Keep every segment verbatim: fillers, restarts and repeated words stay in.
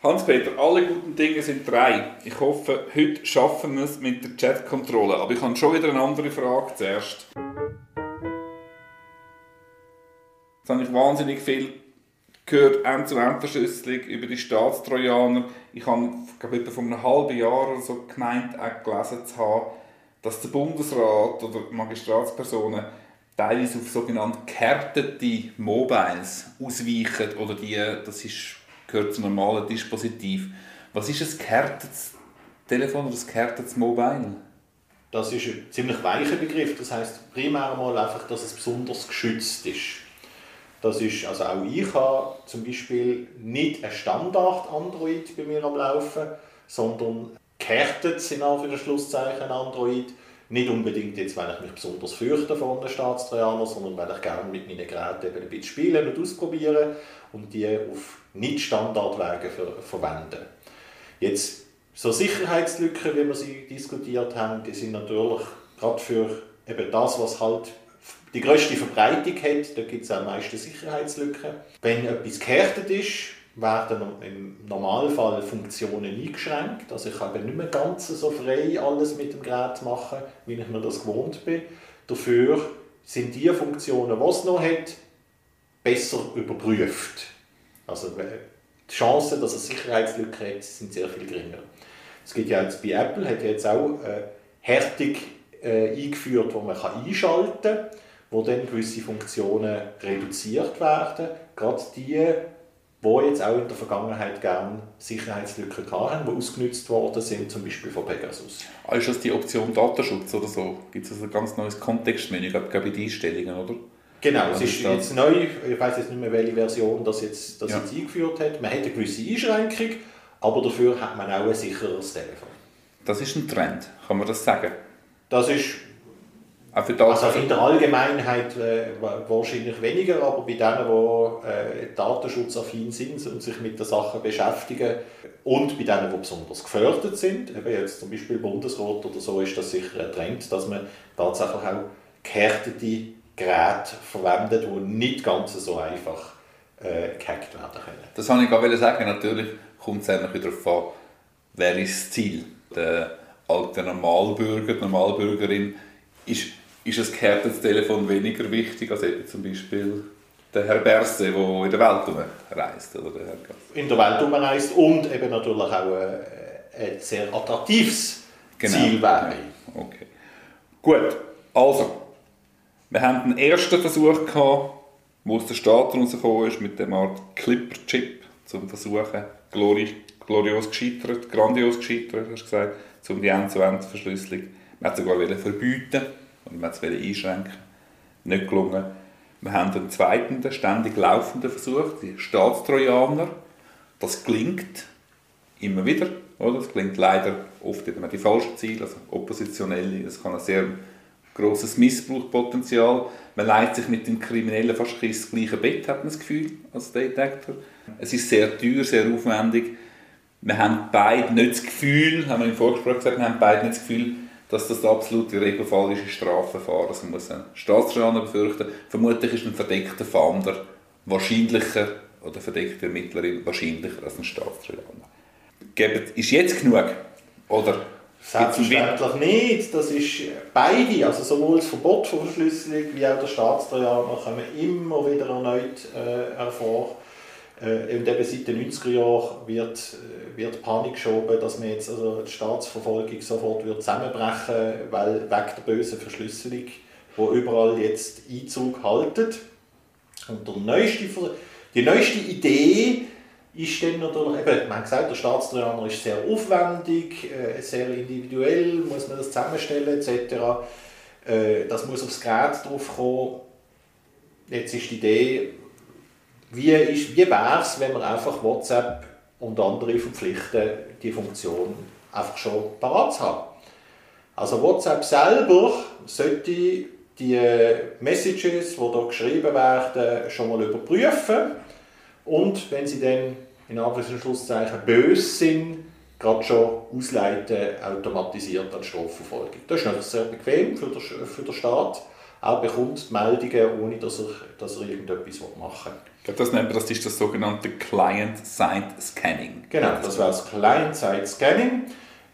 Hans-Peter, alle guten Dinge sind drei. Ich hoffe, heute schaffen wir es mit der Chatkontrolle. Aber ich habe schon wieder eine andere Frage zuerst. Jetzt habe ich wahnsinnig viel gehört, End-zu-End-Verschlüsselung über die Staatstrojaner. Ich habe, glaube ich, vor einem halben Jahr oder so gemeint, auch gelesen zu haben, dass der Bundesrat oder Magistratspersonen teilweise auf sogenannte gehärtete Mobiles ausweichen. Oder die, das ist, gehört zum normalen Dispositiv. Was ist ein gehärtetes Telefon oder ein gehärtetes Mobile? Das ist ein ziemlich weicher Begriff. Das heisst primär mal einfach, dass es besonders geschützt ist. Das ist, also auch ich habe zum Beispiel nicht ein Standard-Android bei mir am Laufen, sondern gehärtet, in Anführungszeichen, Android. Nicht unbedingt jetzt, weil ich mich besonders fürchte vor den Staatstrojanern, sondern weil ich gerne mit meinen Geräten eben ein bisschen spielen und ausprobieren und die auf Nicht-Standardwegen verwenden. Jetzt, so Sicherheitslücken, wie wir sie diskutiert haben, die sind natürlich gerade für eben das, was halt die grösste Verbreitung hat, da gibt es am meisten Sicherheitslücken. Wenn etwas gehärtet ist, werden im Normalfall Funktionen eingeschränkt. Also ich kann eben nicht mehr ganz so frei alles mit dem Gerät machen, wie ich mir das gewohnt bin. Dafür sind die Funktionen, die es noch hat, besser überprüft. Also die Chancen, dass es Sicherheitslücken hat, sind sehr viel geringer. Es gibt ja jetzt bei Apple hat jetzt auch eine Härtung eingeführt, die man einschalten kann, wo dann gewisse Funktionen reduziert werden. Gerade die, die jetzt auch in der Vergangenheit gerne Sicherheitslücken hatten, die ausgenutzt worden sind, zum Beispiel von Pegasus. Ah, ist das die Option Datenschutz oder so? Gibt es also ein ganz neues Kontextmenü, glaube ich, bei den Einstellungen, oder? Genau, es ist jetzt neu, ich weiss jetzt nicht mehr, welche Version das jetzt, das ja. jetzt eingeführt hat. Man hat eine gewisse Einschränkung, aber dafür hat man auch ein sicheres Telefon. Das ist ein Trend, kann man das sagen? Das ist also in der Allgemeinheit äh, wahrscheinlich weniger, aber bei denen, die äh, datenschutzaffin sind und sich mit den Sachen beschäftigen und bei denen, die besonders gefördert sind, eben jetzt zum Beispiel Bundesrat oder so, ist das sicher ein Trend, dass man tatsächlich auch gehärtete Geräte verwendet, die nicht ganz so einfach äh, gehackt werden können. Das wollte ich gerade sagen, natürlich kommt es einfach wieder darauf an, wer ist das Ziel? Der alte Normalbürger, die Normalbürgerin, ist, ist ein gehärtetes Telefon weniger wichtig als eben zum Beispiel der Herr Berse, der in der Welt reist, oder der Herr Gass. In der Welt reist und eben natürlich auch ein, ein sehr attraktives genau. Ziel wäre. Okay. Gut, also, wir haben den ersten Versuch gehabt, wo aus der Stadt rausgekommen ist, mit dem Art Clipper-Chip, zum Versuchen, glori- glorios gescheitert, grandios gescheitert, hast du gesagt, um die End-zu-End-Verschlüsselung. Man wollte sogar verbieten und man wollte es einschränken. Nicht gelungen. Wir haben den zweiten, den ständig laufenden Versuch, die Staatstrojaner. Das gelingt immer wieder. Oder? Das gelingt leider oft immer die falschen Ziele, also Oppositionelle. Das kann ein sehr grosses Missbrauchspotenzial. Man leitet sich mit dem Kriminellen fast das gleiche Bett, hat man das Gefühl, als State Actor. Es ist sehr teuer, sehr aufwendig. Wir haben beide nicht das Gefühl, haben wir im Vorgespräch gesagt, wir haben beide nicht das Gefühl, dass das der absolute Regelfall ist in Strafverfahren. Also man muss einen Staatstrojaner befürchten. Vermutlich ist ein verdeckter Fahnder wahrscheinlicher, oder verdeckte Ermittlerin wahrscheinlicher als ein Staatstrojaner. Ist jetzt genug? Oder? Selbstverständlich nicht. Das ist beide, also sowohl das Verbot von Verschlüsselung wie auch der Staatstrojaner kommen immer wieder erneut äh, hervor. Und eben seit den neunziger Jahren wird, wird Panik geschoben, dass man jetzt also die Staatsverfolgung sofort wird zusammenbrechen, weil wegen der bösen Verschlüsselung, die überall jetzt Einzug haltet. Und der neueste, die neueste Idee ist dann natürlich, eben, man hat gesagt, der Staatstrojaner ist sehr aufwendig, sehr individuell, muss man das zusammenstellen et cetera. Das muss aufs Gerät drauf kommen. Jetzt ist die Idee, Wie, ist, wie wäre es, wenn man einfach WhatsApp und andere verpflichten, die Funktion einfach schon parat zu haben? Also WhatsApp selber sollte die Messages, die hier geschrieben werden, schon mal überprüfen und wenn sie dann in Anführungszeichen böse sind, gerade schon ausleiten, automatisiert an Strafverfolgung. Das ist natürlich sehr bequem für den, für den Staat, auch bekommt Meldungen, ohne dass er, dass er irgendetwas machen will. Ich glaube, das nennt man, das ist das sogenannte Client-Side-Scanning. Genau, das wäre das Client-Side-Scanning.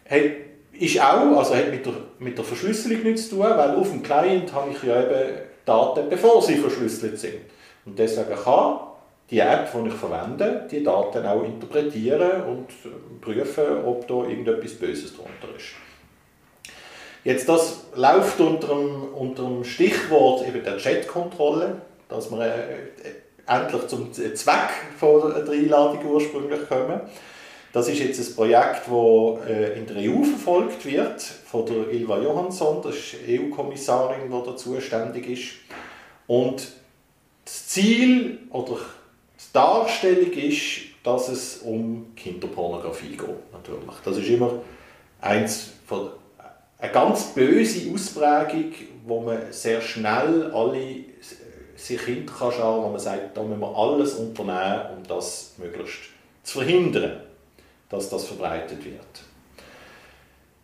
Hey, ist auch, also hat mit der, mit der Verschlüsselung nichts zu tun, weil auf dem Client habe ich ja eben Daten, bevor sie verschlüsselt sind. Und deswegen kann die App, die ich verwende, die Daten auch interpretieren und prüfen, ob da irgendetwas Böses darunter ist. Jetzt, das läuft unter dem, unter dem Stichwort eben der Chatkontrolle, dass wir äh, endlich zum Zweck von der Einladung ursprünglich kommen. Das ist jetzt ein Projekt, das äh, in der E U verfolgt wird, von der Ilva Johansson, das ist E U-Kommissarin, die da zuständig ist. Und das Ziel oder die Darstellung ist, dass es um Kinderpornografie geht, natürlich. Das ist immer eins von eine ganz böse Ausprägung, wo man sehr schnell alle sich hinterher schauen kann, wo man sagt, da müssen wir alles unternehmen, um das möglichst zu verhindern, dass das verbreitet wird.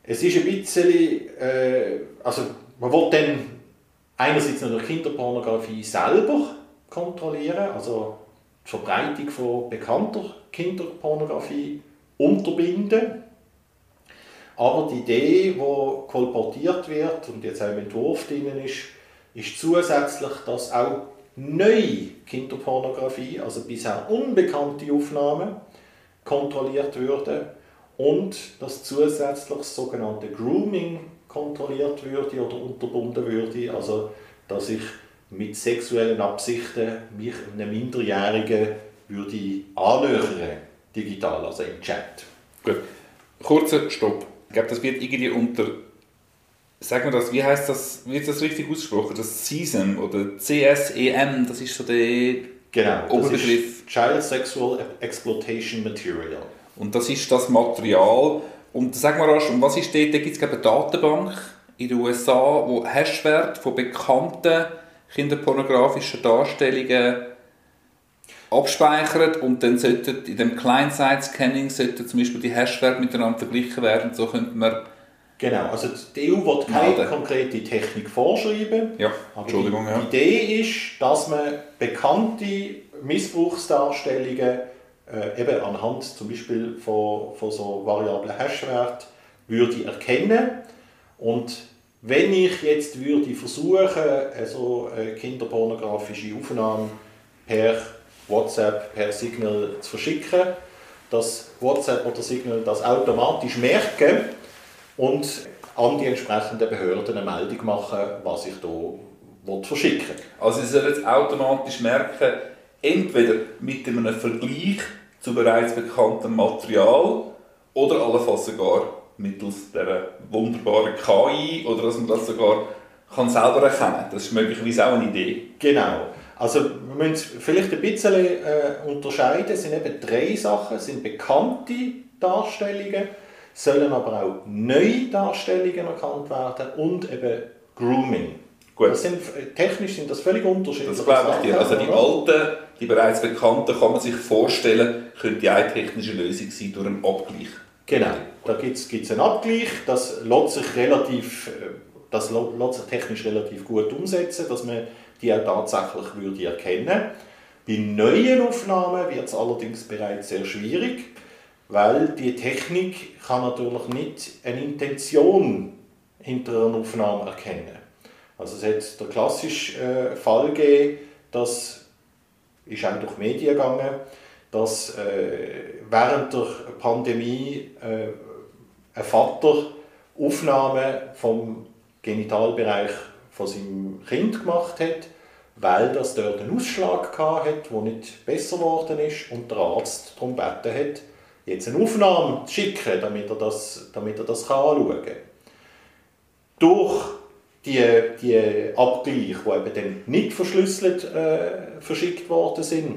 Es ist ein bisschen, äh, also man will dann einerseits natürlich Kinderpornografie selber kontrollieren, also die Verbreitung von bekannter Kinderpornografie unterbinden. Aber die Idee, die kolportiert wird und jetzt auch im Entwurf drin ist, ist zusätzlich, dass auch neue Kinderpornografie, also bisher unbekannte Aufnahmen, kontrolliert würden und dass zusätzlich das sogenannte Grooming kontrolliert würde oder unterbunden würde, also dass ich mit sexuellen Absichten mich einem Minderjährigen würde annähern, digital, also im Chat. Gut, kurzer Stopp. Ich glaube, das wird irgendwie unter, sagen wir das, wie heißt das, wird das richtig ausgesprochen? Das C S E M oder C S E M, das ist so der genau, Oberbegriff. Child Sexual Exploitation Material. Und das ist das Material. Und sagen wir rasch, um was ist dort? Da gibt es eine Datenbank in den U S A, wo Hashwerte von bekannten kinderpornografischen Darstellungen abspeichert und dann sollte in dem Client-Side-Scanning sollte zum Beispiel die Hashwerte miteinander verglichen werden, so könnte man... Genau, also die E U will keine melden. Konkrete Technik vorschreiben, ja, aber Entschuldigung, die, ja. die Idee ist, dass man bekannte Missbrauchsdarstellungen äh, eben anhand zum Beispiel von, von so variablen Hashwerten würde erkennen und wenn ich jetzt würde versuchen, also eine kinderpornografische Aufnahme per WhatsApp per Signal zu verschicken, dass WhatsApp oder Signal das automatisch merken und an die entsprechenden Behörden eine Meldung machen, was ich hier verschicken will. Also sie sollen jetzt automatisch merken, entweder mit einem Vergleich zu bereits bekanntem Material oder allenfalls sogar mittels dieser wunderbaren K I oder dass man das sogar kann selber erkennen kann. Das ist möglicherweise auch eine Idee. Genau. Also wir müssen vielleicht ein bisschen äh, unterscheiden, es sind eben drei Sachen, es sind bekannte Darstellungen, sollen aber auch neue Darstellungen erkannt werden und eben Grooming. Gut. Das sind, technisch sind das völlig unterschiedliche das Sachen. Ich dir. Also die alten, die bereits bekannten, kann man sich vorstellen, könnte eine technische Lösung sein durch einen Abgleich. Genau, da gibt es einen Abgleich, das lässt sich relativ, das lässt sich technisch relativ gut umsetzen, dass man die auch tatsächlich würde erkennen. Bei neuen Aufnahmen wird es allerdings bereits sehr schwierig, weil die Technik kann natürlich nicht eine Intention hinter einer Aufnahme erkennen. Also es hat der klassische äh, Fall gegeben, das ist auch durch Medien gegangen, dass äh, während der Pandemie äh, ein Vater Aufnahmen vom Genitalbereich von seinem Kind gemacht hat, weil das dort einen Ausschlag hatte, der nicht besser geworden ist und der Arzt darum gebeten hat, jetzt eine Aufnahme zu schicken, damit er das, damit er das anschauen kann. Durch die, die Abgleiche, die eben dann nicht verschlüsselt äh, verschickt worden sind,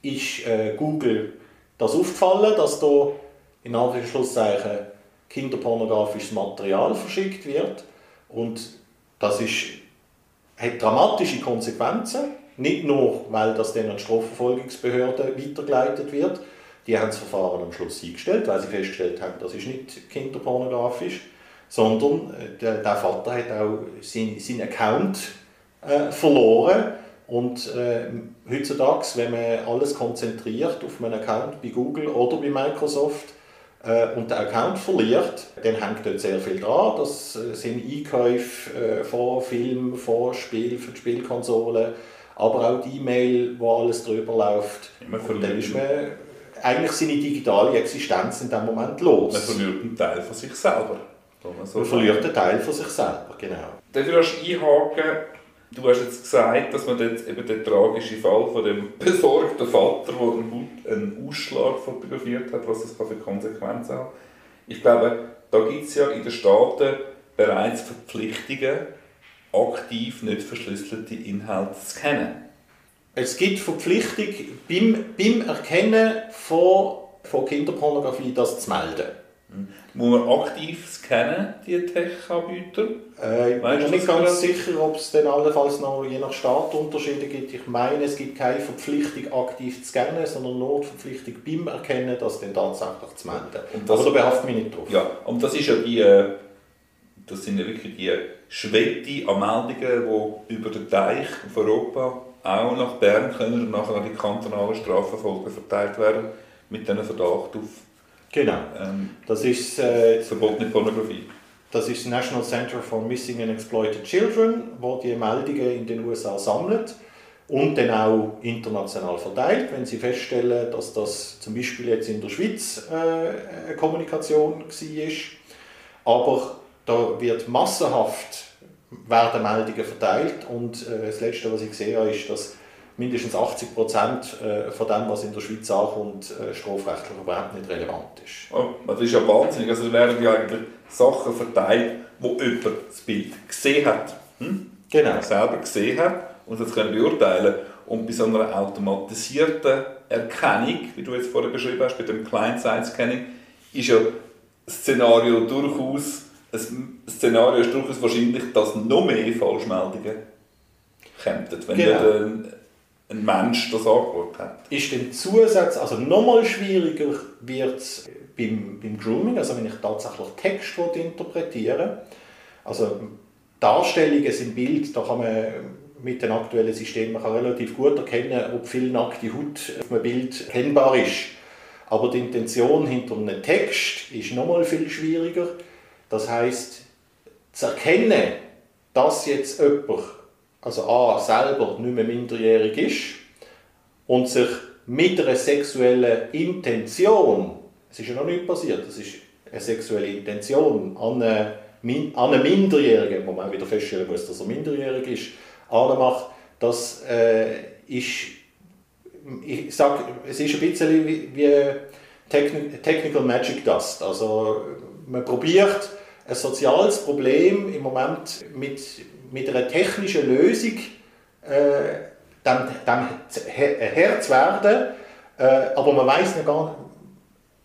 ist äh, Google das aufgefallen, dass da in Anführungszeichen kinderpornografisches Material verschickt wird und das ist, hat dramatische Konsequenzen, nicht nur, weil das dann an die Strafverfolgungsbehörden weitergeleitet wird. Die haben das Verfahren am Schluss eingestellt, weil sie festgestellt haben, das ist nicht kinderpornografisch, sondern der, der Vater hat auch seinen sein Account äh, verloren. Und äh, heutzutage, wenn man alles konzentriert auf einen Account bei Google oder bei Microsoft äh, und den Account verliert, dann hängt dort sehr viel dran. Das sind Einkäufe äh, von Filmen, von Spielen, für die Spielkonsolen, aber auch die E-Mail, wo alles drüber läuft. Ja, und dann ist man eigentlich seine digitale Existenz in dem Moment los. Man verliert einen Teil von sich selber. So man verliert einen Teil von sich selber, genau. Darf ich einhaken? Du hast jetzt gesagt, dass man jetzt eben den tragischen Fall von dem besorgten Vater, der einen Ausschlag fotografiert hat, was das für Konsequenzen hat. Ich glaube, da gibt es ja in den Staaten bereits Verpflichtungen, aktiv nicht verschlüsselte Inhalte zu scannen. Es gibt Verpflichtung, beim, beim Erkennen von, von Kinderpornografie das zu melden. Muss man aktiv scannen, die Tech-Anbieter? Äh, ich weißt bin nicht ganz das? sicher, ob es dann allenfalls noch je nach Staat Unterschiede gibt. Ich meine, es gibt keine Verpflichtung, aktiv zu scannen, sondern nur die Verpflichtung beim Erkennen, das dann tatsächlich zu melden. Und das, aber da behaftet mich nicht drauf. Ja, und das, ist ja die, das sind ja wirklich die Schwette an Meldungen, die über den Teich von Europa auch nach Bern können und nachher an die kantonalen Strafverfolger verteilt werden, mit diesem Verdacht auf. Genau. Das ist äh, verbotene Pornografie. Das ist das National Center for Missing and Exploited Children, wo die Meldungen in den U S A sammelt und dann auch international verteilt. Wenn sie feststellen, dass das zum Beispiel jetzt in der Schweiz äh, eine Kommunikation war, aber da wird massenhaft werden Meldungen verteilt und äh, das Letzte, was ich gesehen habe, ist, dass mindestens achtzig Prozent von dem, was in der Schweiz ankommt, strafrechtlich überhaupt nicht relevant ist. Oh, das ist ja wahnsinnig. Also werden ja eigentlich Sachen verteilt, wo jemand das Bild gesehen hat. Hm? Genau. Selber gesehen hat und das können beurteilen. Und bei so einer automatisierten Erkennung, wie du jetzt vorher beschrieben hast, bei dem Client-Side-Scanning, ist ja das Szenario durchaus, das Szenario ist durchaus wahrscheinlich, dass noch mehr Falschmeldungen kämen. Wenn genau. der, ein Mensch das angehört hat. Ist dann zusätzlich, also nochmal schwieriger wird es beim, beim Grooming, also wenn ich tatsächlich Text interpretiere. Also Darstellungen sind Bild, da kann man mit den aktuellen Systemen man kann relativ gut erkennen, ob viel nackte Haut auf einem Bild kennbar ist. Aber die Intention hinter einem Text ist nochmal viel schwieriger. Das heisst, zu erkennen, dass jetzt jemand also A, selber nicht mehr minderjährig ist und sich mit einer sexuellen Intention, es ist ja noch nicht passiert, es ist eine sexuelle Intention an einen eine Minderjährigen, wo man wieder feststellen muss, dass er minderjährig ist, anmacht, das äh, ist, ich sage, es ist ein bisschen wie, wie Techn- Technical Magic Dust, also man probiert ein soziales Problem im Moment mit mit einer technischen Lösung äh, dem, dem Herr zu werden, äh, aber man weiß noch gar nicht,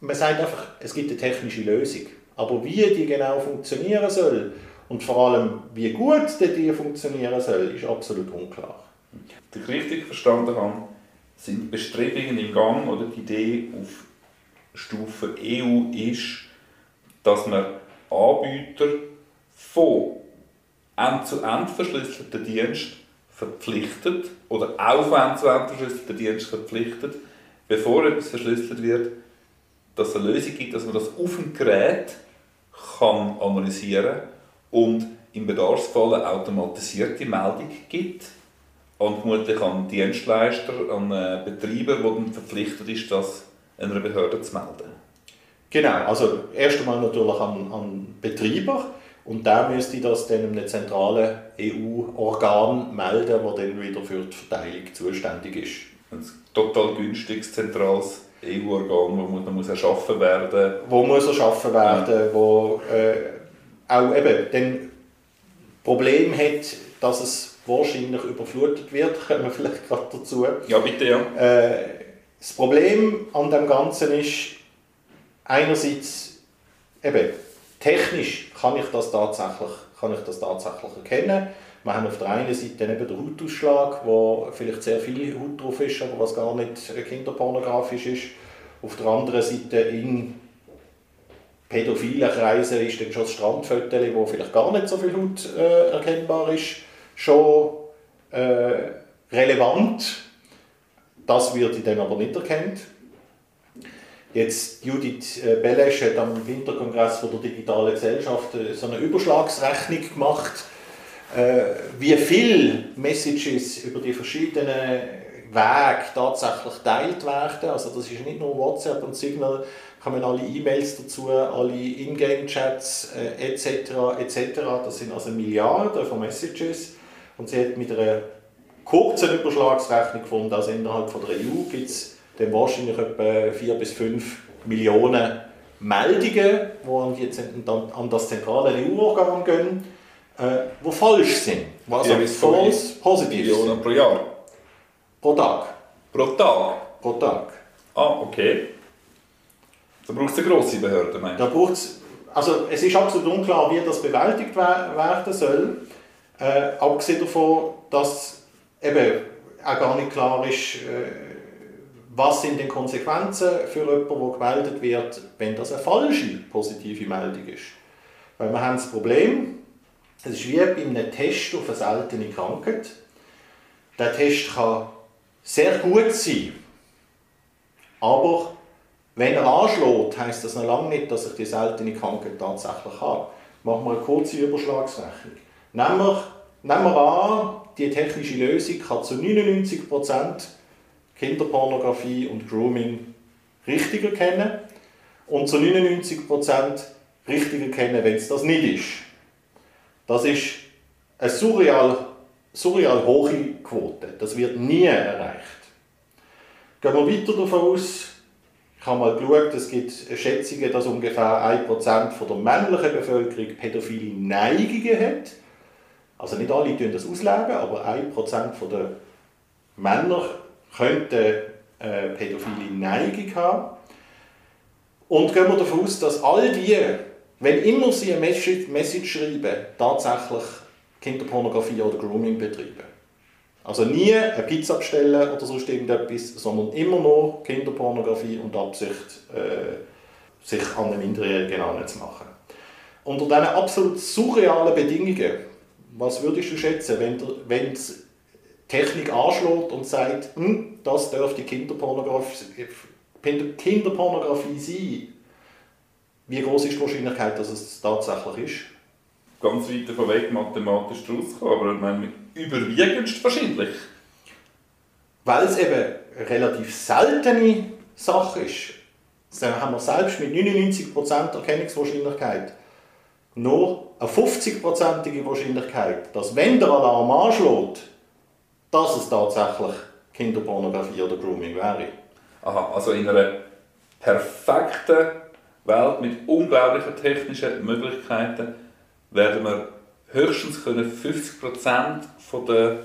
man sagt einfach, es gibt eine technische Lösung. Aber wie die genau funktionieren soll und vor allem wie gut die funktionieren soll, ist absolut unklar. Wenn ich richtig verstanden habe, sind Bestrebungen im Gang oder die Idee auf Stufe E U ist, dass man Anbieter von End-zu-End verschlüsselten Dienst verpflichtet oder auf End-zu-End verschlüsselten Dienst verpflichtet, bevor etwas verschlüsselt wird, dass es eine Lösung gibt, dass man das auf dem Gerät kann analysieren und im Bedarfsfall eine automatisierte Meldung gibt und vermutlich an Dienstleister, an Betreiber, der dann verpflichtet ist, das einer Behörde zu melden. Genau, also erst einmal natürlich an, an Betreiber. Und der müsste das dann einem zentralen E U-Organ melden, das dann wieder für die Verteilung zuständig ist. Ein total günstiges zentrales E U-Organ, das muss erschaffen werden muss. Wo muss erschaffen werden, wo äh, auch eben dann Problem hat, dass es wahrscheinlich überflutet wird, kommen wir vielleicht gerade dazu. Ja, bitte, ja. Äh, das Problem an dem Ganzen ist einerseits eben, technisch kann ich das tatsächlich, kann ich das tatsächlich erkennen. Wir haben auf der einen Seite eben den Hautausschlag, wo vielleicht sehr viel Haut drauf ist, aber was gar nicht kinderpornografisch ist. Auf der anderen Seite in pädophilen Kreisen ist dann schon das Strandvöteli, wo vielleicht gar nicht so viel Haut äh, erkennbar ist, schon äh, relevant. Das wird in dem aber nicht erkannt. Jetzt Judith Bellesch hat am Winterkongress von der digitalen Gesellschaft so eine Überschlagsrechnung gemacht, wie viele Messages über die verschiedenen Wege tatsächlich geteilt werden. Also das ist nicht nur WhatsApp und Signal, kommen alle E-Mails dazu, alle Ingame-Chats et cetera et cetera. Das sind also Milliarden von Messages. Und sie hat mit einer kurzen Überschlagsrechnung gefunden, dass also innerhalb von der E U gibt es dann wahrscheinlich etwa vier bis fünf Millionen Meldungen, die an das zentrale E U-Organ gehen, die falsch sind. Also falsch positiv sind. Millionen pro Jahr? Pro Tag. Pro Tag? Pro Tag. Ah, okay. Da braucht es eine grosse Behörde, meinst du? Da braucht's, also es ist absolut unklar, wie das bewältigt werden soll. Äh, abgesehen davon, dass eben auch gar nicht klar ist, äh, was sind denn Konsequenzen für jemanden, der gemeldet wird, wenn das eine falsche positive Meldung ist. Weil wir haben das Problem, es ist wie bei einem Test auf eine seltene Krankheit. Der Test kann sehr gut sein, aber wenn er anschlägt, heisst das noch lange nicht, dass ich die seltene Krankheit tatsächlich habe. Machen wir eine kurze Überschlagsrechnung. Nehmen wir, nehmen wir an, die technische Lösung kann zu neunundneunzig Prozent Kinderpornografie und Grooming richtig erkennen und zu neunundneunzig Prozent richtig erkennen, wenn es das nicht ist. Das ist eine surreal, surreal hohe Quote. Das wird nie erreicht. Gehen wir weiter davon aus. Ich habe mal geschaut, es gibt Schätzungen, dass ungefähr ein Prozent von der männlichen Bevölkerung pädophile Neigungen hat. Also nicht alle tun das ausleben, aber ein Prozent von der Männer könnte äh, pädophile Neigung haben. Und gehen wir davon aus, dass all die, wenn immer sie eine Message, Message schreiben, tatsächlich Kinderpornografie oder Grooming betreiben. Also nie eine Pizza bestellen oder sonst irgendetwas, sondern immer nur Kinderpornografie und Absicht, äh, sich an den Minderjährigen anzumachen. Unter diesen absolut surrealen Bedingungen, was würdest du schätzen, wenn, der, wenn es Technik anschlägt und sagt, das dürfte Kinderpornografie, Kinderpornografie sein, wie groß ist die Wahrscheinlichkeit, dass es tatsächlich ist? Ganz weit davon weg mathematisch rauskommen, aber ich meine, überwiegend wahrscheinlich. Weil es eben eine relativ seltene Sache ist. Dann haben wir selbst mit neunundneunzig Prozent Erkennungswahrscheinlichkeit nur eine fünfzigprozentige Wahrscheinlichkeit, dass wenn der Alarm anschlägt, dass es tatsächlich Kinderpornografie oder Grooming wäre. Aha, also in einer perfekten Welt mit unglaublichen technischen Möglichkeiten werden wir höchstens können fünfzig Prozent von der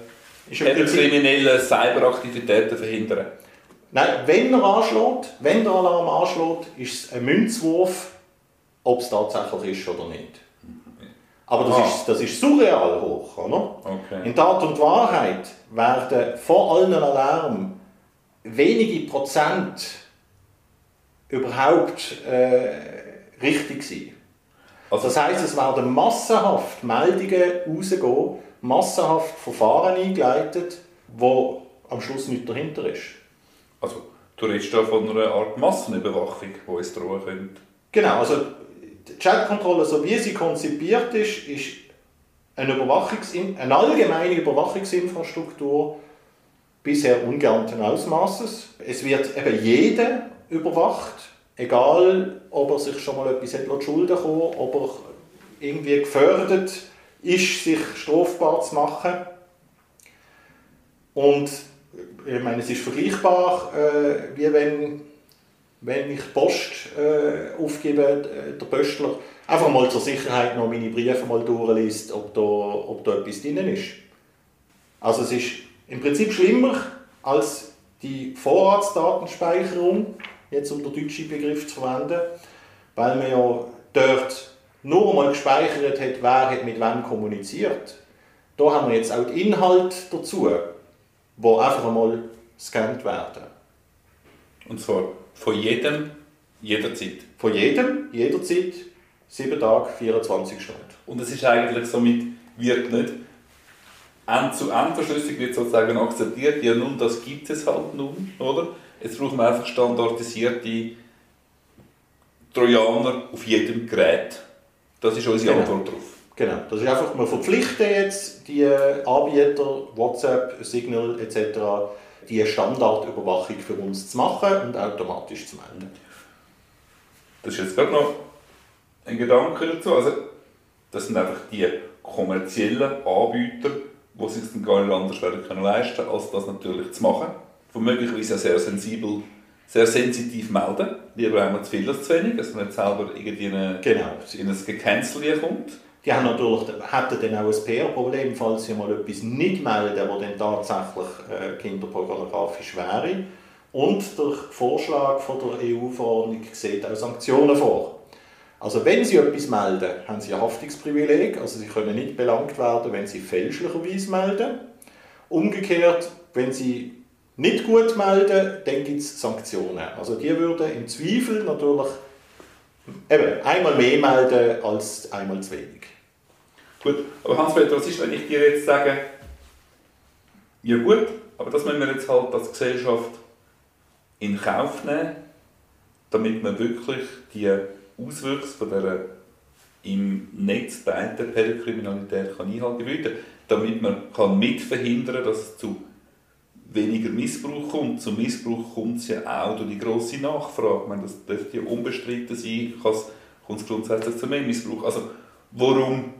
kriminellen Cyberaktivitäten verhindern. Nein, wenn er anschlägt, wenn der Alarm anschlägt, ist es ein Münzwurf, ob es tatsächlich ist oder nicht. Aber das, ah. ist, das ist surreal hoch, oder? Okay. In Tat und Wahrheit werden vor allen Alarmen wenige Prozent überhaupt äh, richtig sein. Also, das heisst, es werden massenhaft Meldungen rausgehen, massenhaft Verfahren eingeleitet, wo am Schluss nichts dahinter ist. Also, du redest da von einer Art Massenüberwachung, die uns drohen könnte. Genau, also die Chatkontrolle, so wie sie konzipiert ist, ist eine, Überwachungsin- eine allgemeine Überwachungsinfrastruktur bisher ungeahnten Ausmaßes. Es wird eben jeder überwacht, egal ob er sich schon mal etwas zu Schulden kam, ob er irgendwie gefördert ist, sich strafbar zu machen. Und ich meine, es ist vergleichbar, äh, wie wenn... Wenn ich die Post äh, aufgebe, der Postler einfach mal zur Sicherheit noch meine Briefe mal durchliest, ob da, ob da etwas drin ist. Also es ist im Prinzip schlimmer als die Vorratsdatenspeicherung, jetzt um den deutschen Begriff zu verwenden, weil man ja dort nur mal gespeichert hat, wer hat mit wem kommuniziert. Da haben wir jetzt auch die Inhalte dazu, die einfach mal gescannt werden. Und zwar von jedem Jederzeit. Von jedem, jederzeit, sieben Tage, vierundzwanzig Stunden. Und es ist eigentlich somit, wird nicht End-zu-End-Verschlüsselung wird sozusagen akzeptiert. Ja nun, das gibt es halt nun, oder? Jetzt brauchen wir einfach standardisierte Trojaner auf jedem Gerät. Das ist unsere genau. Antwort darauf. Genau, das ist einfach, wir verpflichten jetzt die Anbieter, WhatsApp, Signal et cetera, die Standardüberwachung für uns zu machen und automatisch zu melden. Das ist jetzt gerade noch ein Gedanke dazu. Also, das sind einfach die kommerziellen Anbieter, die sich dann gar nicht anders werden leisten können, als das natürlich zu machen. Womöglicherweise auch sehr sensibel, sehr sensitiv melden. Lieber haben wir zu viel als zu wenig, dass man nicht selber irgendwie eine, genau. in ein Gecancel kommt. Die haben natürlich, hätten dann auch ein P R-Problem, falls sie mal etwas nicht melden, was dann tatsächlich kinderpornografisch wäre. Und der Vorschlag von der E U-Verordnung sieht auch Sanktionen vor. Also wenn sie etwas melden, haben sie ein Haftungsprivileg, also sie können nicht belangt werden, wenn sie fälschlicherweise melden. Umgekehrt, wenn sie nicht gut melden, dann gibt es Sanktionen. Also die würden im Zweifel natürlich eben einmal mehr melden als einmal zu wenig. Gut, aber Hans-Peter, was ist, wenn ich dir jetzt sage, ja gut, aber das müssen wir jetzt halt als Gesellschaft in Kauf nehmen, damit wir wirklich die Auswirkungen von dieser im Netz beeinten Pedokriminalität einhalten können, damit man mitverhindern kann, dass es zu weniger Missbrauch kommt. Zum Missbrauch kommt es ja auch durch die grosse Nachfrage. Ich meine, das dürfte ja unbestritten sein, kommt es grundsätzlich zu mehr Missbrauch. Also, warum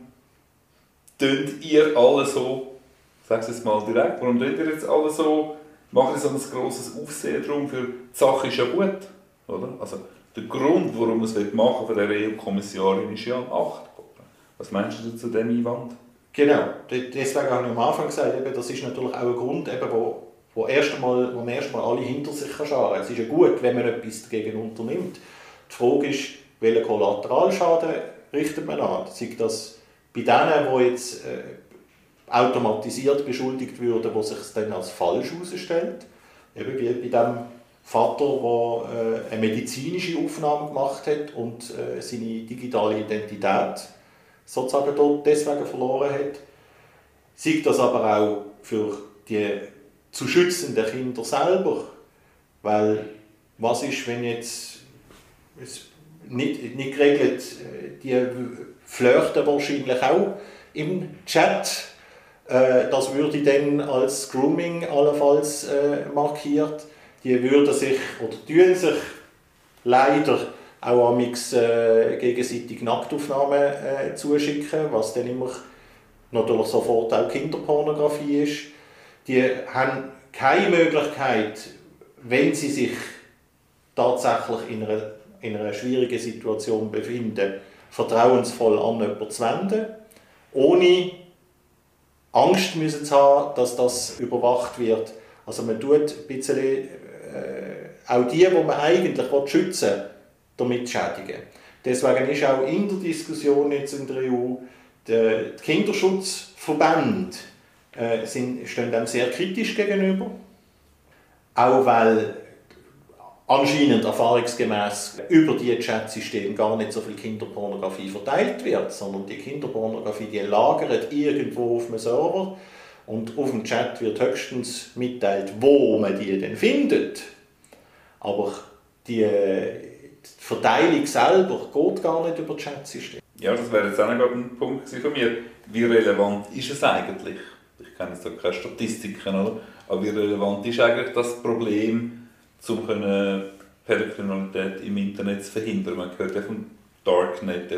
tönt ihr alle so, ich sage es jetzt mal direkt, warum tönt ihr jetzt alle so, macht ihr so ein grosses Aufsehen drum für, die Sache ist ja gut, oder? Also, der Grund, warum es wird machen von der E U-Kommissarin, ist ja an acht. Was meinst du zu diesem Einwand? Genau, deswegen habe ich am Anfang gesagt, das ist natürlich auch ein Grund, eben, wo Wo, erst einmal, wo man erstmal alle hinter sich scharen kann. Es ist ja gut, wenn man etwas dagegen unternimmt. Die Frage ist, welchen Kollateralschaden richtet man an? Sei das bei denen, die jetzt äh, automatisiert beschuldigt würden, wo sich es dann als falsch herausstellt. Eben wie bei dem Vater, der äh, eine medizinische Aufnahme gemacht hat und äh, seine digitale Identität sozusagen dort deswegen verloren hat. Sei das aber auch für die zu schützen der Kinder selber, weil was ist, wenn jetzt nicht, nicht geregelt, die flirten wahrscheinlich auch im Chat, das würde dann als Grooming allenfalls markiert, die würden sich oder tun sich leider auch amix gegenseitig Nacktaufnahmen zuschicken, was dann immer natürlich sofort auch Kinderpornografie ist. Die haben keine Möglichkeit, wenn sie sich tatsächlich in einer, in einer schwierigen Situation befinden, vertrauensvoll an jemanden zu wenden, ohne Angst müssen zu haben, dass das überwacht wird. Also man tut ein bisschen äh, auch die, die man eigentlich schützen will, damit schädigen. Deswegen ist auch in der Diskussion jetzt in der E U der Kinderschutzverband Sind, stehen dem sehr kritisch gegenüber, auch weil anscheinend erfahrungsgemäß über die Chat-Systeme gar nicht so viel Kinderpornografie verteilt wird, sondern die Kinderpornografie die lagert irgendwo auf einem Server und auf dem Chat wird höchstens mitteilt, wo man die denn findet. Aber die, die Verteilung selber geht gar nicht über das Chat-System. Ja, das wäre jetzt auch noch ein Punkt von mir. Wie relevant ist es eigentlich? Ich kenne jetzt keine Statistiken, oder? Aber wie relevant ist eigentlich das Problem, um Pädokriminalität im Internet zu verhindern? Man hört ja vom Darknet,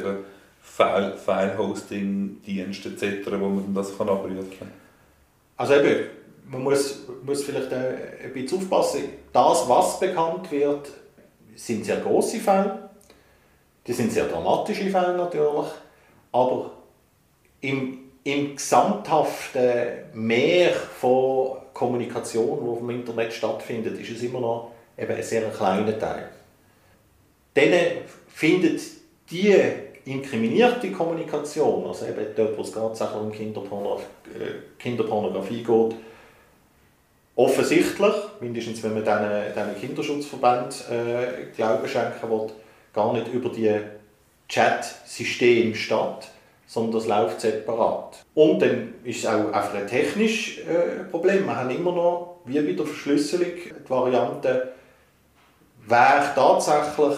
File-Hosting-Dienste et cetera, wo man das abrufen kann. Also eben, man muss, muss vielleicht ein bisschen aufpassen. Das, was bekannt wird, sind sehr grosse Fälle. Die sind sehr dramatische Fälle natürlich. Aber im Im gesamthaften Meer von Kommunikation, die auf dem Internet stattfindet, ist es immer noch eben ein sehr kleiner Teil. Dann findet die inkriminierte Kommunikation, also eben dort, wo es tatsächlich um Kinderpornografie geht, offensichtlich, mindestens wenn man diesen Kinderschutzverbänden äh, Glauben schenken will, gar nicht über die Chat-Systeme statt, sondern das läuft separat. Und dann ist es auch einfach ein technisches äh, Problem. Wir haben immer noch, wie bei der Verschlüsselung, die Variante, wer tatsächlich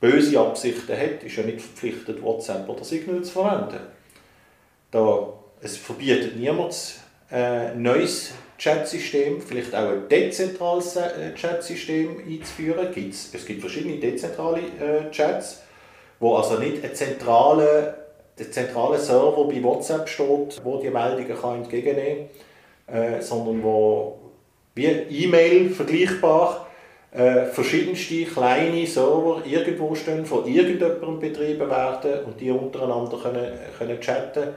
böse Absichten hat, ist ja nicht verpflichtet, WhatsApp oder Signal zu verwenden. Da, es verbietet niemand ein neues Chatsystem, vielleicht auch ein dezentrales Chatsystem einzuführen. Gibt's, es gibt verschiedene dezentrale äh, Chats, wo also nicht ein zentraler zentrale Server bei WhatsApp steht, wo die Meldungen kann entgegennehmen kann, äh, sondern wo wie E-Mail vergleichbar äh, verschiedenste kleine Server irgendwo stehen, von irgendjemandem betrieben werden und die untereinander können, können chatten.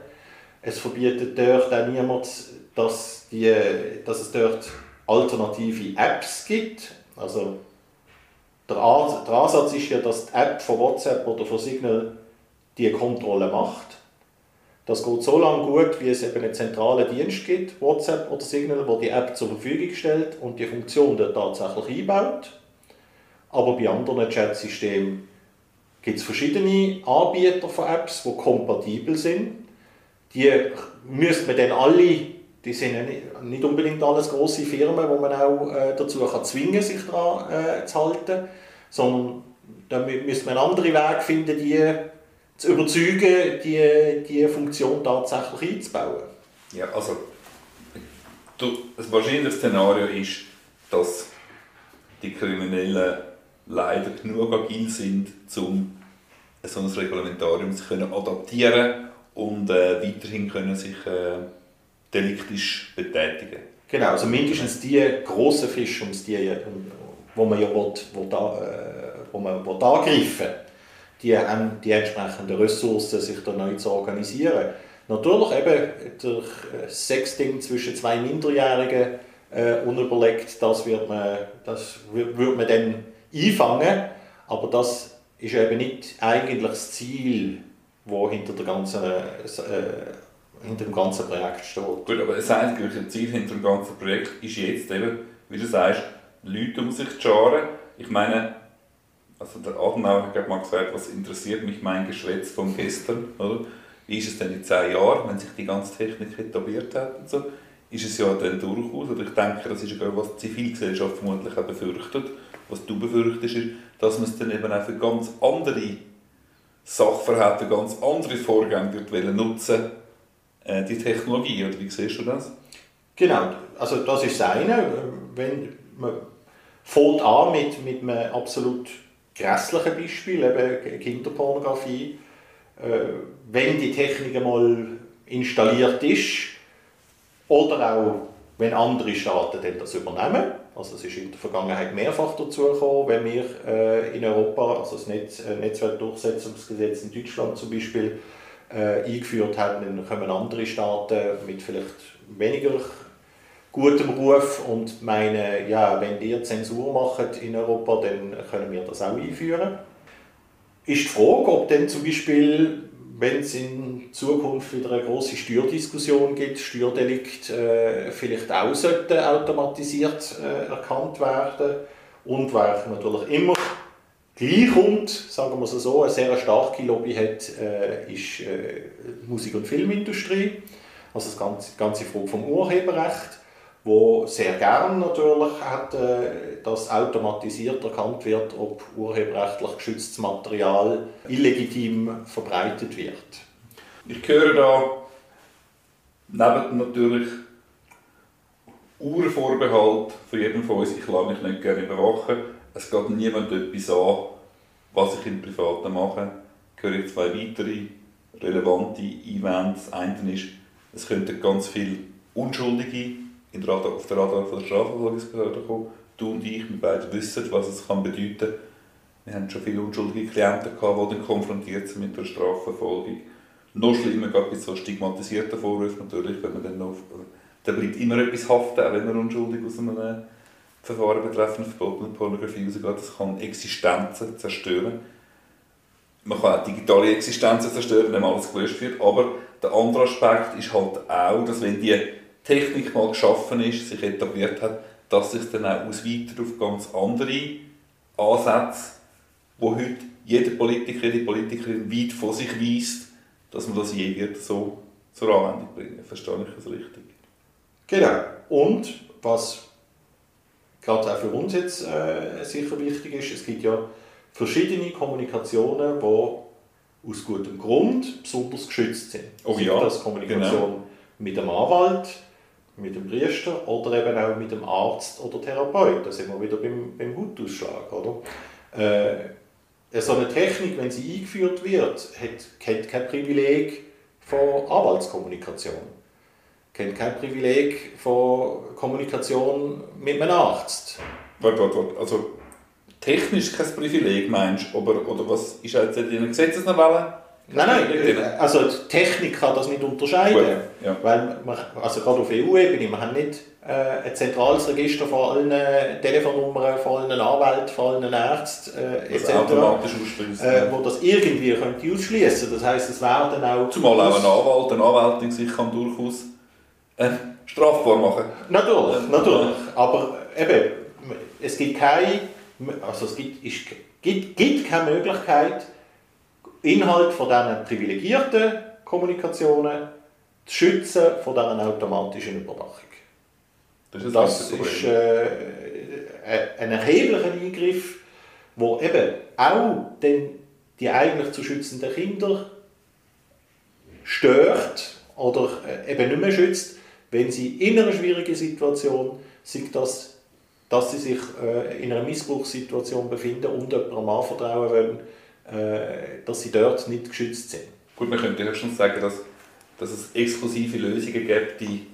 Es verbietet dort auch niemand, dass, die, dass es dort alternative Apps gibt. Also der Ansatz ist ja, dass die App von WhatsApp oder von Signal die Kontrolle macht. Das geht so lange gut, wie es eben einen zentralen Dienst gibt, WhatsApp oder Signal, der die App zur Verfügung stellt und die Funktion dort tatsächlich einbaut. Aber bei anderen Chatsystemen gibt es verschiedene Anbieter von Apps, die kompatibel sind. Die müsste man dann alle, die sind ja nicht unbedingt alles grosse Firmen, die man auch äh, dazu kann zwingen, sich daran äh, zu halten, sondern da müsste man einen anderen Weg finden, die zu überzeugen, die, die Funktion tatsächlich einzubauen. Ja, also das wahrscheinliche Szenario ist, dass die Kriminellen leider genug agil sind, um so ein Reglementarium zu können adaptieren und äh, weiterhin können sich äh, deliktisch betätigen. Genau, also mindestens die grossen Fische, um die, um, man ja will, wo da, äh, wo man will angreifen will, die haben die entsprechenden Ressourcen, sich da neu zu organisieren. Natürlich eben durch Sexting zwischen zwei Minderjährigen äh, unüberlegt, das wird man, das wird man dann einfangen, aber das ist eben nicht eigentlich das Ziel, wo hinter, der ganzen, äh, hinter dem ganzen Projekt steht. Gut, aber das eigentliche Ziel hinter dem ganzen Projekt ist jetzt eben, wie du sagst, Leute um sich zu scharen. Ich meine, also der Adenauer hat gerade mal gesagt, was interessiert mich mein Geschwätz von gestern, oder? Wie ist es denn in zehn Jahren, wenn sich die ganze Technik etabliert hat und so, ist es ja dann durchaus, oder ich denke, das ist ja gerade was die Zivilgesellschaft vermutlich auch befürchtet, was du befürchtest, ist, dass man es dann eben auch für ganz andere Sachverhalte, ganz andere Vorgänge wollen nutzen, äh, die Technologie, oder wie siehst du das? Genau, also das ist das eine, wenn man fängt an mit, mit einem absolut grässlichen Beispiel, eben Kinderpornografie. Äh, wenn die Technik mal installiert ist, oder auch wenn andere Staaten dann das übernehmen, also es ist in der Vergangenheit mehrfach dazu gekommen, wenn wir äh, in Europa, also das Netz, äh, Netzwerkdurchsetzungsgesetz in Deutschland zum Beispiel äh, eingeführt haben, dann kommen andere Staaten mit vielleicht weniger gutem Ruf und meinen, ja, wenn ihr Zensur macht in Europa, dann können wir das auch einführen. Ist die Frage, ob dann zum Beispiel, wenn es in Zukunft wieder eine grosse Steuerdiskussion gibt, Steuerdelikte äh, vielleicht auch sollten automatisiert äh, erkannt werden und wer natürlich immer gleich kommt, sagen wir es so, eine sehr starke Lobby hat, äh, ist äh, Musik- und Filmindustrie, also das ganze, ganze Frage vom Urheberrecht, wo sehr gern natürlich hat, äh, dass automatisiert erkannt wird, ob urheberrechtlich geschütztes Material illegitim verbreitet wird. Ich höre da neben natürlich Urvorbehalt von jedem von uns, ich lasse mich nicht gerne überwachen, es geht niemand etwas an, was ich im Privaten mache. Ich höre jetzt zwei weitere relevante Events. Das eine ist, es könnten ganz viele Unschuldige In der Radar, auf der Radar von der Strafverfolgungsbehörde kommen. Du und ich, wir beide wissen, was es kann bedeuten kann. Wir haben schon viele unschuldige Klienten gehabt, die dann konfrontiert sind mit der Strafverfolgung. Noch schlimmer, gerade bei so stigmatisierten Vorwürfen natürlich, wenn man dann noch, da bleibt immer etwas haften, auch wenn man unschuldig aus einem Verfahren betreffend verbotene Pornografie rausgeht. Das kann Existenzen zerstören. Man kann auch digitale Existenzen zerstören, wenn alles gelöscht wird. Aber der andere Aspekt ist halt auch, dass wenn die Technik mal geschaffen ist, sich etabliert hat, dass sich dann auch ausweitet auf ganz andere Ansätze, wo heute jeder Politiker, die Politikerin weit von sich weist, dass man das je wird so zur Anwendung bringen. Verstehe ich das richtig? Genau. Und was gerade auch für uns jetzt äh, sicher wichtig ist, es gibt ja verschiedene Kommunikationen, die aus gutem Grund besonders geschützt sind. Oh ja, das Kommunikation genau. Mit dem Anwalt, mit dem Priester oder eben auch mit dem Arzt oder Therapeut. Da sind wir wieder beim, beim Hautausschlag, oder? Äh, so eine Technik, wenn sie eingeführt wird, hat, hat kein Privileg von Anwaltskommunikation. Kennt kein Privileg von Kommunikation mit einem Arzt. Warte, warte, warte. Also technisch kein Privileg, meinst du? Aber, oder was ist jetzt in einer Gesetzesnovelle? Nein, nein. Also die Technik kann das nicht unterscheiden. Gut, ja. Weil wir, also gerade auf E U-Ebene, wir haben nicht äh, ein zentrales Register von allen Telefonnummern, von allen Anwälten, von allen Ärzten äh, et cetera, äh, wo das irgendwie könnte ausschliessen. Das heisst, es werden auch... Zumal auch ein Anwalt, eine Anwältin sich kann durchaus... Äh, strafbar machen. Natürlich, natürlich. Aber eben, es gibt keine, also es gibt, ist, gibt, gibt keine Möglichkeit, Inhalt von diesen privilegierten Kommunikationen zu schützen von dieser automatischen Überwachung. Das ist, das ist äh, ein erheblicher Eingriff, wo eben auch den, die eigentlich zu schützenden Kinder stört oder eben nicht mehr schützt, wenn sie in einer schwierigen Situation sind, dass, dass sie sich äh, in einer Missbrauchssituation befinden und jemandem anvertrauen wollen, äh, dass sie dort nicht geschützt sind. Gut, man könnte höchstens sagen, dass, dass es exklusive Lösungen gibt, die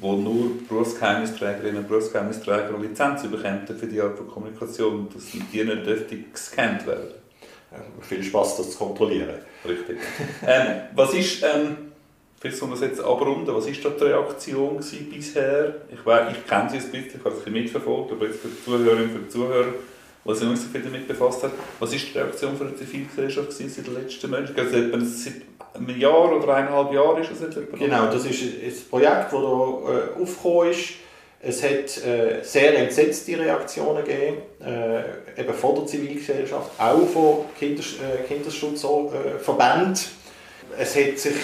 wo nur Berufsgeheimnisträgerinnen und Berufsgeheimnisträger eine Lizenz bekommen für die Art von Kommunikation, dass die nicht dürftig gescannt werden. Ja, viel Spaß, das zu kontrollieren. Richtig. ähm, was ist... Ähm, Vielleicht soll man das jetzt abrunden. Was war da die Reaktion bisher? Ich, weiss, ich kenne sie ein bisschen, ich habe sie mitverfolgt, aber jetzt für die Zuhörerinnen und für die Zuhörer, die sich noch nicht so viel damit befasst haben. Was war die Reaktion von der Zivilgesellschaft seit den letzten Monaten? Also seit einem Jahr oder eineinhalb Jahren ist das jetzt etwa? Genau, das ist ein Projekt, das hier äh, aufgekommen ist. Es hat äh, sehr entsetzte Reaktionen gegeben, äh, eben von der Zivilgesellschachaft, auch von Kinders äh, Kinderschutzverbänden. Äh, es hat sich...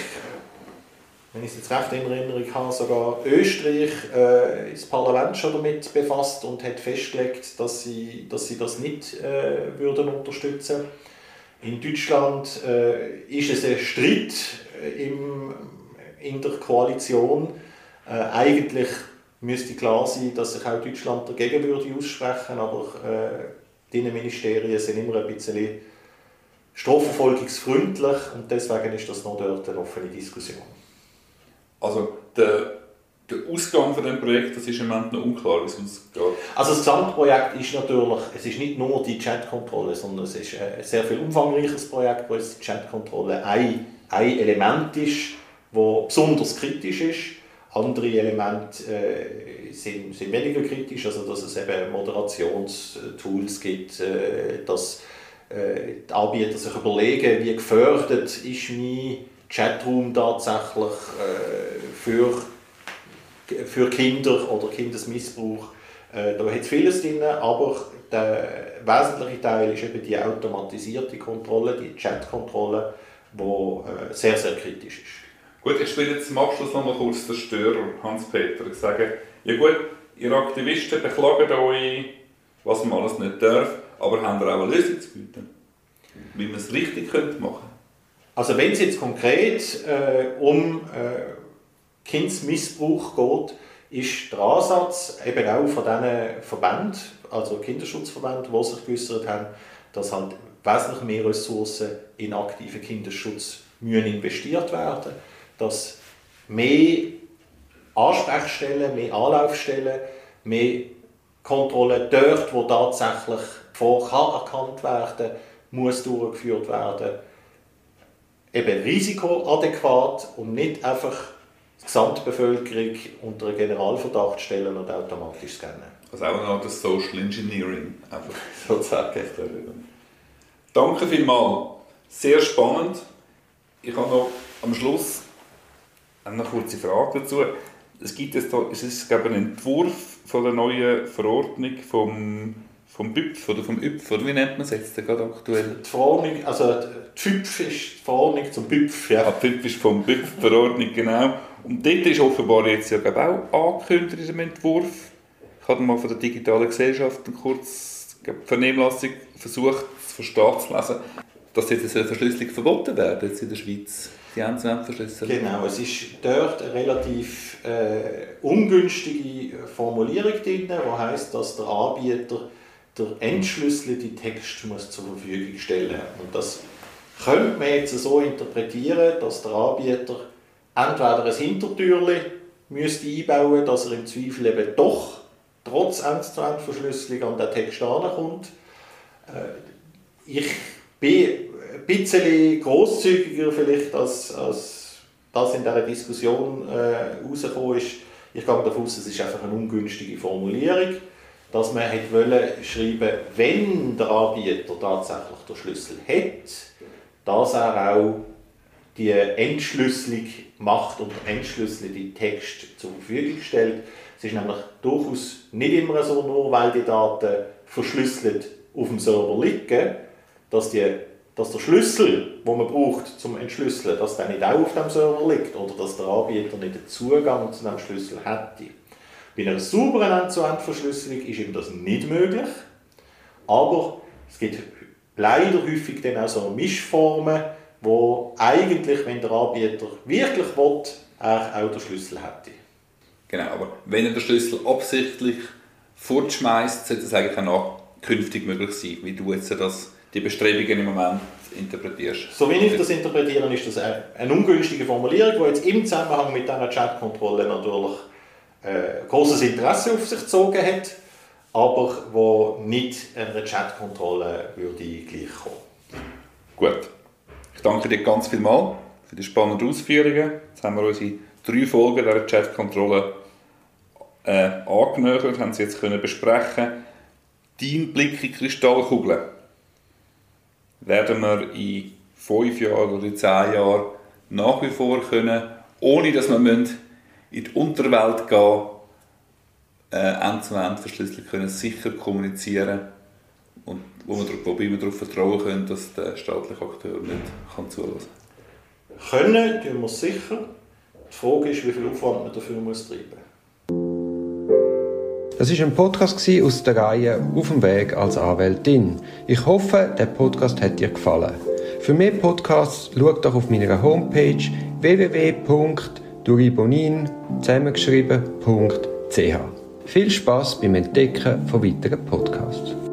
Wenn ich es jetzt recht in Erinnerung habe, sogar Österreich äh, ins Parlament schon damit befasst und hat festgelegt, dass sie, dass sie das nicht äh, würden unterstützen. In Deutschland äh, ist es ein Streit im, in der Koalition. Äh, eigentlich müsste klar sein, dass sich auch Deutschland dagegen würde aussprechen, aber äh, die Innenministerien sind immer ein bisschen strafverfolgungsfreundlich und deswegen ist das noch dort eine offene Diskussion. Also der, der Ausgang von dem Projekt, das ist im Moment noch unklar, wie es ausgeht. Also das Gesamtprojekt ist natürlich, es ist nicht nur die Chatkontrolle, sondern es ist ein sehr viel umfangreiches Projekt, wo jetzt die Chatkontrolle ein, ein Element ist, das besonders kritisch ist. Andere Elemente äh, sind, sind weniger kritisch, also dass es eben Moderationstools gibt, äh, dass äh, die Anbieter sich überlegen, wie gefördert ist mein Chatroom tatsächlich äh, für, für Kinder oder Kindesmissbrauch. Äh, da hat es vieles drin, aber der wesentliche Teil ist eben die automatisierte Kontrolle, die Chatkontrolle, die äh, sehr, sehr kritisch ist. Gut, ich will jetzt zum Abschluss noch mal kurz den Störer, Hans-Peter. Ich sage, ja gut, ihr Aktivisten beklagen euch, was man alles nicht darf, aber habt ihr auch eine Lösung zu bieten, wie man es richtig machen könnte? Also wenn es jetzt konkret äh, um äh, Kindesmissbrauch geht, ist der Ansatz eben auch von diesen Verbänden, also Kinderschutzverbänden, die sich geäussert haben, dass halt wesentlich mehr Ressourcen in aktiven Kinderschutz müssen investiert werden, dass mehr Ansprechstellen, mehr Anlaufstellen, mehr Kontrollen dort, wo tatsächlich vor kann erkannt werden, muss durchgeführt werden. Eben risikoadäquat und nicht einfach die Gesamtbevölkerung unter einen Generalverdacht stellen und automatisch scannen. Also auch noch das Social Engineering. Einfach sozusagen. Danke vielmals. Sehr spannend. Ich habe noch am Schluss eine kurze Frage dazu. es, gibt jetzt da, es ist, glaube ich, einen Entwurf von der neuen Verordnung vom, vom B Ü P F oder vom Ü P F, oder wie nennt man es jetzt gerade aktuell? Die Verordnung, also die F Ü P F ist die Verordnung zum B Ü P F. Ja, die F Ü P F ist vom B Ü P F-Verordnung, genau. Und dort ist offenbar jetzt ja auch angekündigt in diesem Entwurf. Ich habe mal von der digitalen Gesellschaft kurz die Vernehmlassung versucht zu verstehen zu lesen, dass jetzt eine Verschlüsselung verboten werden jetzt in der Schweiz. Die haben sie nicht verschlüsselt. Genau, es ist dort eine relativ äh, ungünstige Formulierung drin, die heisst, dass der Anbieter der entschlüsselte Text muss zur Verfügung stellen. Und das könnte man jetzt so interpretieren, dass der Anbieter entweder ein Hintertürchen müsste einbauen, dass er im Zweifel eben doch trotz End-zu-End-Verschlüsselung an den Text herankommt. Äh, ich bin ein bisschen grosszügiger vielleicht, als, als das in dieser Diskussion äh, rausgekommen ist. Ich gehe davon aus, es ist einfach eine ungünstige Formulierung, dass man hätte wollen schreiben, wenn der Anbieter tatsächlich den Schlüssel hat, dass er auch die Entschlüsselung macht und entschlüsselte Text zur Verfügung stellt. Es ist nämlich durchaus nicht immer so, nur weil die Daten verschlüsselt auf dem Server liegen, dass, die, dass der Schlüssel, den man braucht zum Entschlüsseln, dass der nicht auch auf dem Server liegt oder dass der Anbieter nicht den Zugang zu dem Schlüssel hätte. Bei einer sauberen End-zu-End-Verschlüsselung ist ihm das nicht möglich, aber es gibt leider häufig dann auch so Mischformen, wo eigentlich, wenn der Anbieter wirklich will, er auch den Schlüssel hätte. Genau, aber wenn er den Schlüssel absichtlich fortschmeißt, sollte das eigentlich auch künftig möglich sein, wie du jetzt das, die Bestrebungen im Moment interpretierst. So wie ich das interpretiere, ist das eine ungünstige Formulierung, die jetzt im Zusammenhang mit dieser Chatkontrolle natürlich äh, großes Interesse auf sich gezogen hat, aber die nicht einer Chatkontrolle würde gleichkommen. Gut. Ich danke dir ganz vielmals für die spannenden Ausführungen. Jetzt haben wir unsere drei Folgen der Chatkontrolle äh, angenähert, haben sie jetzt können besprechen. Dein Blick in Kristallkugeln. Werden wir in fünf Jahren oder in zehn Jahren nach wie vor können, ohne dass wir in die Unterwelt gehen äh, end-zu-end verschlüsselt können, sicher kommunizieren und wo wir, wobei wir darauf vertrauen können, dass der staatliche Akteur nicht zulassen kann. Können, tun wir sicher. Die Frage ist, wie viel Aufwand man dafür muss treiben. Das war ein Podcast aus der Reihe «Auf dem Weg als Anwältin». Ich hoffe, der Podcast hat dir gefallen. Für mehr Podcasts schau doch auf meiner Homepage w w w punkt duribonin zusammengeschrieben punkt c h. Viel Spass beim Entdecken von weiteren Podcasts.